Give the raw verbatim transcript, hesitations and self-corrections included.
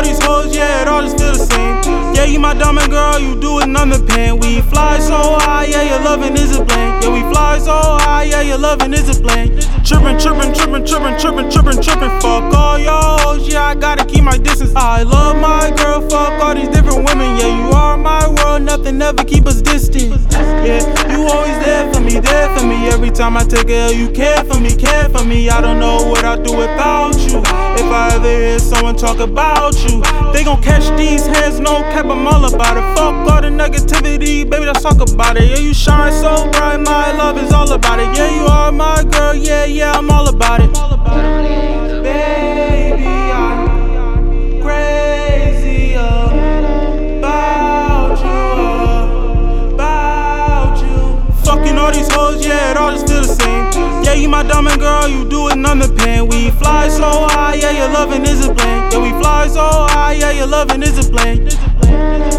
all these hoes, yeah, it all just feel the same. Yeah, you my diamond girl, you do it none the pain. We fly so high, yeah, your loving is a blank. Yeah, we fly so high, yeah, your loving is a blank. Trippin', trippin', trippin', trippin', trippin', trippin', trippin'. Fuck all y'all hoes, yeah, I gotta keep my distance. I love my girl, fuck all these different women. Yeah, you are my world, nothing ever keep us distant. Yeah, you always there for me, there for me. Every time I take a L, you care for me, care for me. I don't know what I'd do without you. If I ever hear someone talk about you, they gon' catch these hands, no cap, I'm all about it. Fuck all the negativity, baby, let's talk about it. Yeah, you shine so bright, my love is all about it. Yeah, you are my girl, yeah, yeah, I'm all about it. Baby, I'm crazy about you, about you. Fucking all these hoes, yeah, it all just feel the same. Yeah, you my diamond girl, you do it none the pain. We fly so high, yeah, your loving is a blank. Yeah, we fly so high, yeah, your loving is a blank.